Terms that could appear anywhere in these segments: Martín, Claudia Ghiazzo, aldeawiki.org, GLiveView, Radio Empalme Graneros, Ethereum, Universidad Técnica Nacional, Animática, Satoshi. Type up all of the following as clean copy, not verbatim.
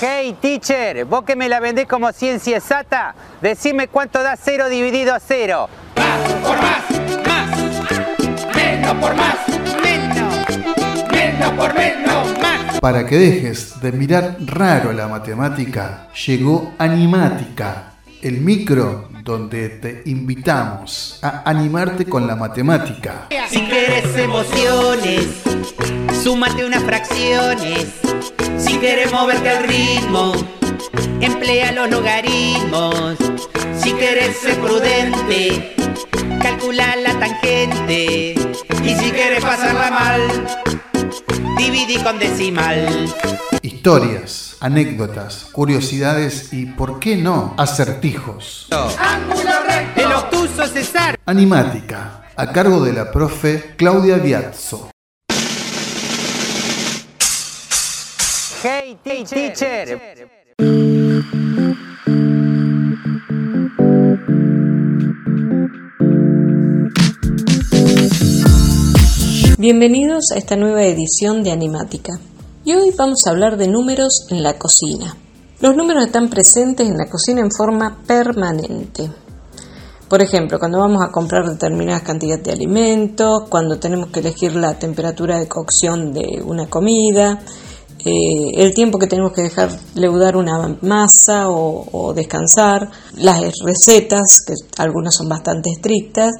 Hey teacher, vos que me la vendés como ciencia exacta, decime cuánto da 0 dividido a 0. Más por más, menos por más, menos por menos, más. Para que dejes de mirar raro la matemática, llegó Animática, el micro donde te invitamos a animarte con la matemática. Si querés emociones, súmate unas fracciones. Si querés moverte al ritmo, emplea los logaritmos. Si querés ser prudente, calcula la tangente. Y si querés pasarla mal, dividí con decimal. Historias, anécdotas, curiosidades y, ¿por qué no?, acertijos. ¡Ángulo recto! ¡El obtuso César! Animática, a cargo de la profe Claudia Ghiazzo. Hey teacher. Bienvenidos a esta nueva edición de Animática. Y hoy vamos a hablar de números en la cocina. Los números están presentes en la cocina en forma permanente. Por ejemplo, cuando vamos a comprar determinadas cantidades de alimentos, cuando tenemos que elegir la temperatura de cocción de una comida, el tiempo que tenemos que dejar leudar una masa o descansar, las recetas, que algunas son bastante estrictas,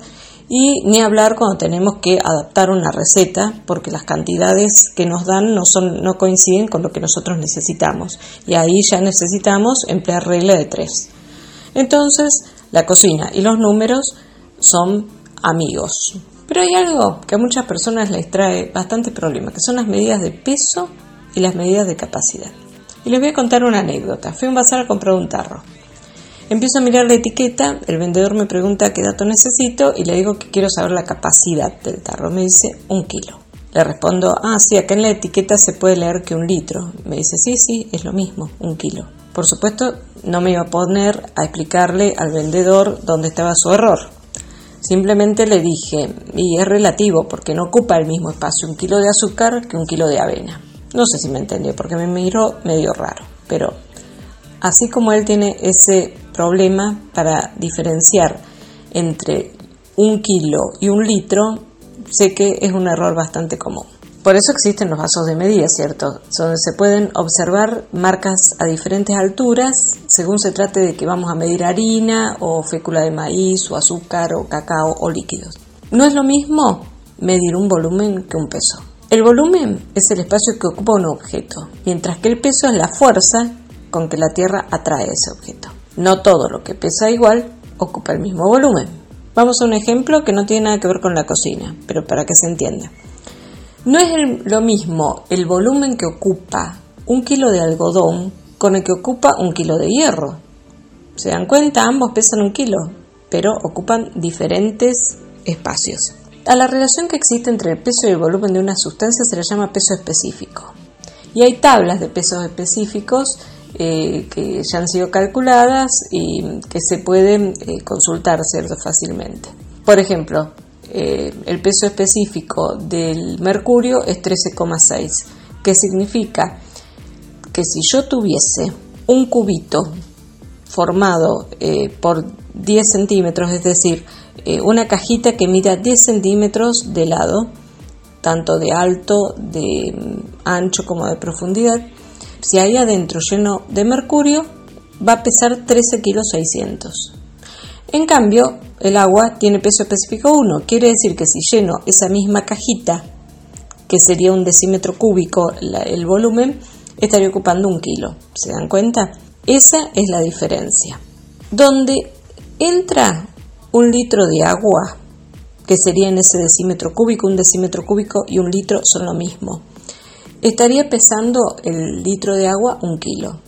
y ni hablar cuando tenemos que adaptar una receta, porque las cantidades que nos dan no coinciden con lo que nosotros necesitamos, y ahí ya necesitamos emplear regla de 3. Entonces, la cocina y los números son amigos. Pero hay algo que a muchas personas les trae bastante problema, que son las medidas de peso y las medidas de capacidad. Y les voy a contar una anécdota. Fui a un bazar a comprar un tarro. Empiezo a mirar la etiqueta, el vendedor me pregunta qué dato necesito y le digo que quiero saber la capacidad del tarro. Me dice, 1 kilo. Le respondo, sí, acá en la etiqueta se puede leer que 1 litro. Me dice, sí, es lo mismo, 1 kilo. Por supuesto, no me iba a poner a explicarle al vendedor dónde estaba su error. Simplemente le dije, y es relativo porque no ocupa el mismo espacio 1 kilo de azúcar que 1 kilo de avena. No sé si me entendió porque me miró medio raro, pero así como él tiene ese problema para diferenciar entre 1 kilo y 1 litro, sé que es un error bastante común. Por eso existen los vasos de medida, ¿cierto? Donde se pueden observar marcas a diferentes alturas según se trate de que vamos a medir harina o fécula de maíz o azúcar o cacao o líquidos. No es lo mismo medir un volumen que un peso. El volumen es el espacio que ocupa un objeto, mientras que el peso es la fuerza con que la Tierra atrae ese objeto. No todo lo que pesa igual ocupa el mismo volumen. Vamos a un ejemplo que no tiene nada que ver con la cocina, pero para que se entienda. No es lo mismo el volumen que ocupa 1 kilo de algodón con el que ocupa 1 kilo de hierro. ¿Se dan cuenta? Ambos pesan 1 kilo, pero ocupan diferentes espacios. A la relación que existe entre el peso y el volumen de una sustancia se le llama peso específico. Y hay tablas de pesos específicos que ya han sido calculadas y que se pueden consultar, ¿cierto?, fácilmente. Por ejemplo, el peso específico del mercurio es 13,6, que significa que si yo tuviese un cubito formado por 10 centímetros, es decir, una cajita que mida 10 centímetros de lado, tanto de alto, de ancho como de profundidad, si hay adentro lleno de mercurio, va a pesar 13,6 kilos. En cambio, el agua tiene peso específico 1, quiere decir que si lleno esa misma cajita, que sería un decímetro cúbico el volumen, estaría ocupando 1 kilo. ¿Se dan cuenta? Esa es la diferencia. Donde entra 1 litro de agua, que sería en ese decímetro cúbico, 1 decímetro cúbico y 1 litro son lo mismo. Estaría pesando el litro de agua 1 kilo.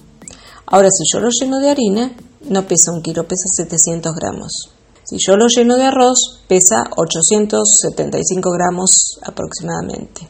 Ahora, si yo lo lleno de harina, no pesa 1 kilo, pesa 700 gramos. Si yo lo lleno de arroz, pesa 875 gramos aproximadamente.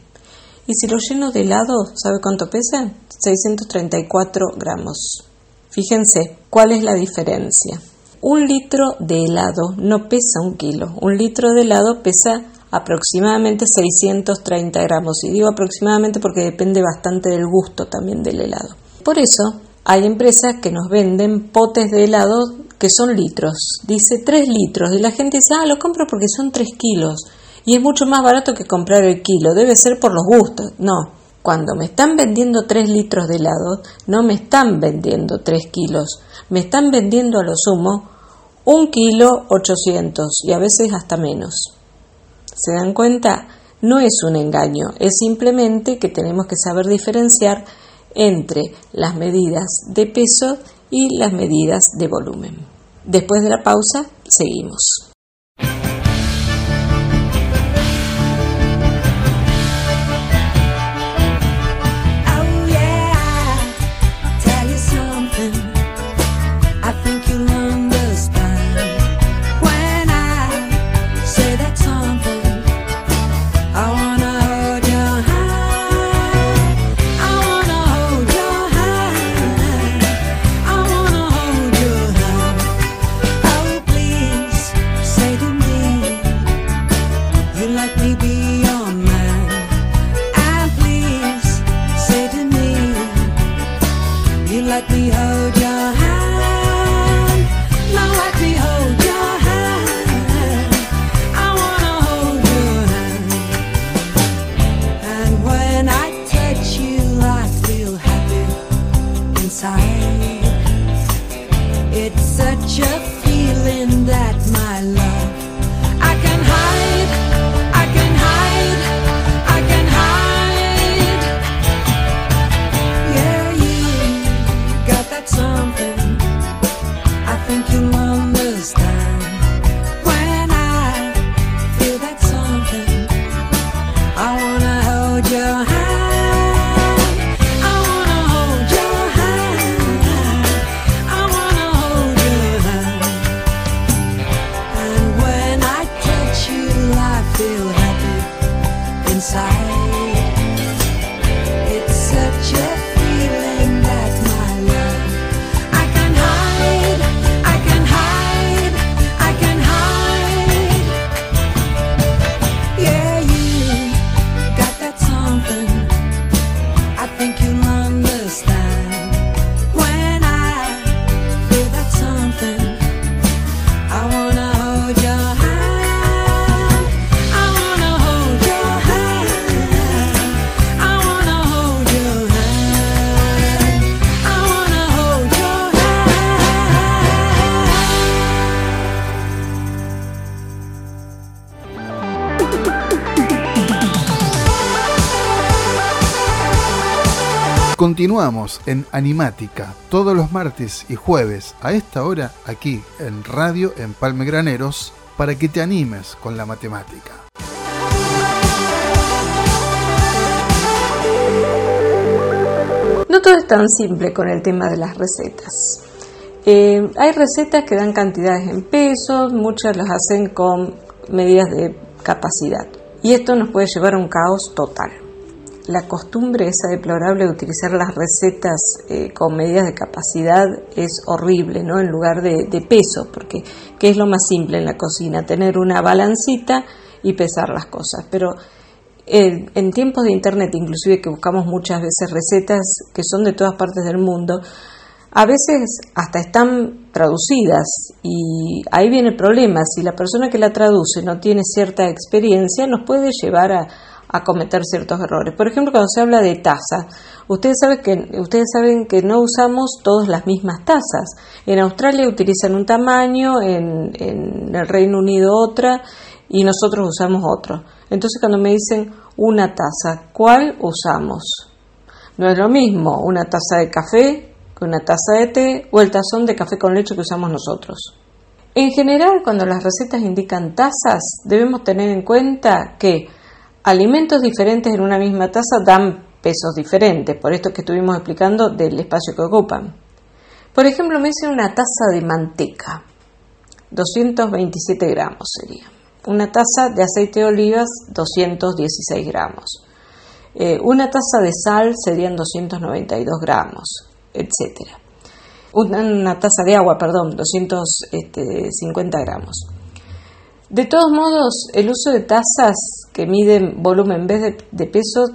Y si lo lleno de helado, ¿sabe cuánto pesa? 634 gramos. Fíjense, ¿cuál es la diferencia? 1 litro de helado no pesa 1 kilo. 1 litro de helado pesa aproximadamente 630 gramos. Y digo aproximadamente porque depende bastante del gusto también del helado. Por eso, Hay empresas que nos venden potes de helado que son litros. Dice 3 litros. Y la gente dice, ah, lo compro porque son 3 kilos. Y es mucho más barato que comprar el kilo. Debe ser por los gustos. No. Cuando me están vendiendo 3 litros de helado, no me están vendiendo 3 kilos. Me están vendiendo a lo sumo 1,800 kilos y a veces hasta menos. ¿Se dan cuenta? No es un engaño. Es simplemente que tenemos que saber diferenciar entre las medidas de peso y las medidas de volumen. Después de la pausa, seguimos. Continuamos en Animática, todos los martes y jueves a esta hora aquí en Radio Empalme Graneros para que te animes con la matemática. No todo es tan simple con el tema de las recetas. Hay recetas que dan cantidades en pesos, muchas las hacen con medidas de capacidad y esto nos puede llevar a un caos total. La costumbre esa deplorable de utilizar las recetas con medidas de capacidad es horrible, ¿no? En lugar de peso, porque ¿qué es lo más simple en la cocina? Tener una balancita y pesar las cosas. Pero en tiempos de internet, inclusive que buscamos muchas veces recetas que son de todas partes del mundo, a veces hasta están traducidas y ahí viene el problema. Si la persona que la traduce no tiene cierta experiencia, nos puede llevar a cometer ciertos errores. Por ejemplo, cuando se habla de taza, ustedes saben que no usamos todas las mismas tazas. En Australia utilizan un tamaño, en el Reino Unido otra, y nosotros usamos otro. Entonces, cuando me dicen una taza, ¿cuál usamos? No es lo mismo una taza de café que una taza de té o el tazón de café con leche que usamos nosotros. En general, cuando las recetas indican tazas, debemos tener en cuenta que alimentos diferentes en una misma taza dan pesos diferentes, por esto que estuvimos explicando del espacio que ocupan. Por ejemplo, me dicen una taza de manteca, 227 gramos sería. Una taza de aceite de olivas, 216 gramos. Una taza de sal serían 292 gramos, etc. Una taza de agua, 250 gramos. De todos modos, el uso de tazas que miden volumen en vez de peso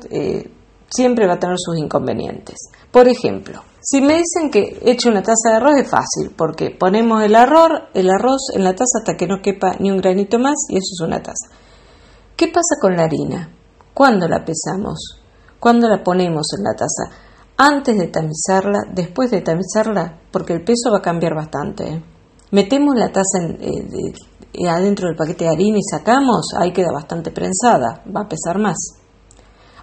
siempre va a tener sus inconvenientes. Por ejemplo, si me dicen que eche una taza de arroz, es fácil, porque ponemos el arroz en la taza hasta que no quepa ni un granito más, y eso es una taza. ¿Qué pasa con la harina? ¿Cuándo la pesamos? ¿Cuándo la ponemos en la taza? Antes de tamizarla, después de tamizarla, porque el peso va a cambiar bastante, ¿eh? Metemos la taza adentro del paquete de harina y sacamos, ahí queda bastante prensada, va a pesar más.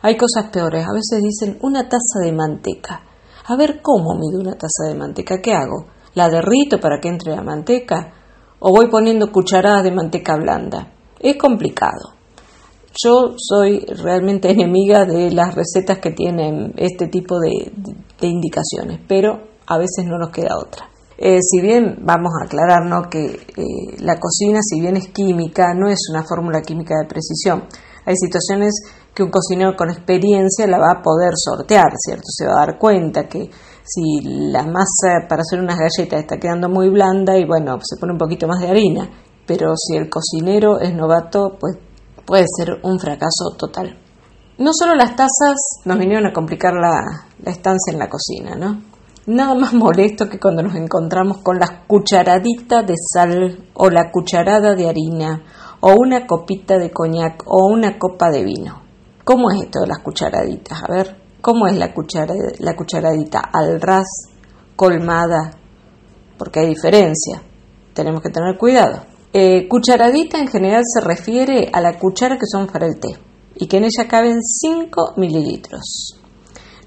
Hay cosas peores, a veces dicen una taza de manteca. A ver, ¿cómo mido una taza de manteca? ¿Qué hago? ¿La derrito para que entre la manteca? ¿O voy poniendo cucharadas de manteca blanda? Es complicado. Yo soy realmente enemiga de las recetas que tienen este tipo de indicaciones, pero a veces no nos queda otra. Si bien vamos a aclararnos que la cocina, si bien es química, no es una fórmula química de precisión. Hay situaciones que un cocinero con experiencia la va a poder sortear, ¿cierto? Se va a dar cuenta que si la masa para hacer unas galletas está quedando muy blanda, y bueno, se pone un poquito más de harina, pero si el cocinero es novato, pues puede ser un fracaso total. No solo las tazas nos vinieron a complicar la estancia en la cocina, ¿no? Nada más molesto que cuando nos encontramos con las cucharaditas de sal o la cucharada de harina o una copita de coñac o una copa de vino. ¿Cómo es esto de las cucharaditas? A ver, ¿cómo es la cucharadita? ¿Al ras? ¿Colmada? Porque hay diferencia. Tenemos que tener cuidado. Cucharadita en general se refiere a la cuchara que usamos para el té y que en ella caben 5 mililitros.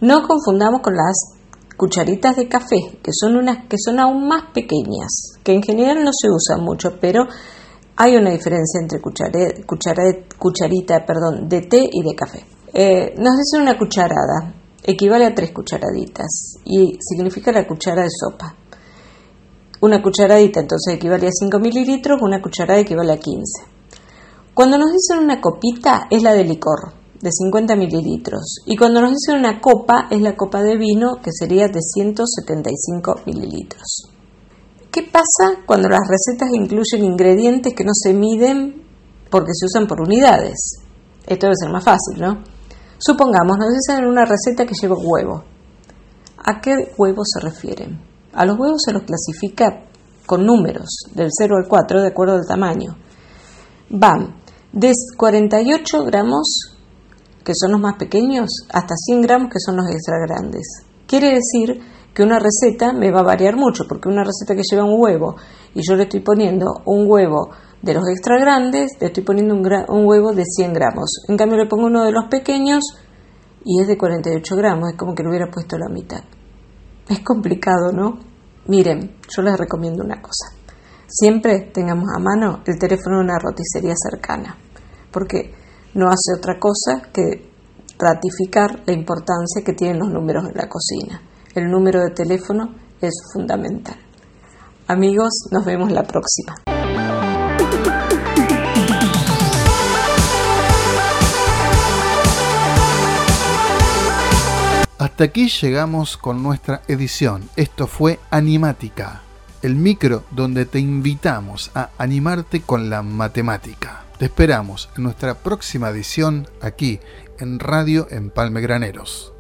No confundamos con las cucharitas de café, que son unas que son aún más pequeñas, que en general no se usan mucho, pero hay una diferencia entre cucharita de té y de café. Nos dicen una cucharada, equivale a 3 cucharaditas y significa la cuchara de sopa. Una cucharadita entonces equivale a 5 mililitros, una cucharada equivale a 15. Cuando nos dicen una copita es la de licor, de 50 mililitros. Y cuando nos dicen una copa es la copa de vino, que sería de 175 mililitros. ¿Qué pasa cuando las recetas incluyen ingredientes que no se miden porque se usan por unidades? Esto debe ser más fácil, ¿no? Supongamos, nos dicen una receta que lleva huevo. ¿A qué huevo se refieren? A los huevos se los clasifica con números, del 0 al 4, de acuerdo al tamaño. Van de 48 gramos, que son los más pequeños, hasta 100 gramos, que son los extra grandes. Quiere decir que una receta me va a variar mucho, porque una receta que lleva un huevo, y yo le estoy poniendo un huevo de los extra grandes, le estoy poniendo un huevo de 100 gramos. En cambio le pongo uno de los pequeños, y es de 48 gramos, es como que le hubiera puesto la mitad. Es complicado, ¿no? Miren, yo les recomiendo una cosa. Siempre tengamos a mano el teléfono de una roticería cercana, porque no hace otra cosa que ratificar la importancia que tienen los números en la cocina. El número de teléfono es fundamental. Amigos, nos vemos la próxima. Hasta aquí llegamos con nuestra edición. Esto fue Animática, el micro donde te invitamos a animarte con la matemática. Te esperamos en nuestra próxima edición aquí en Radio Empalme Graneros.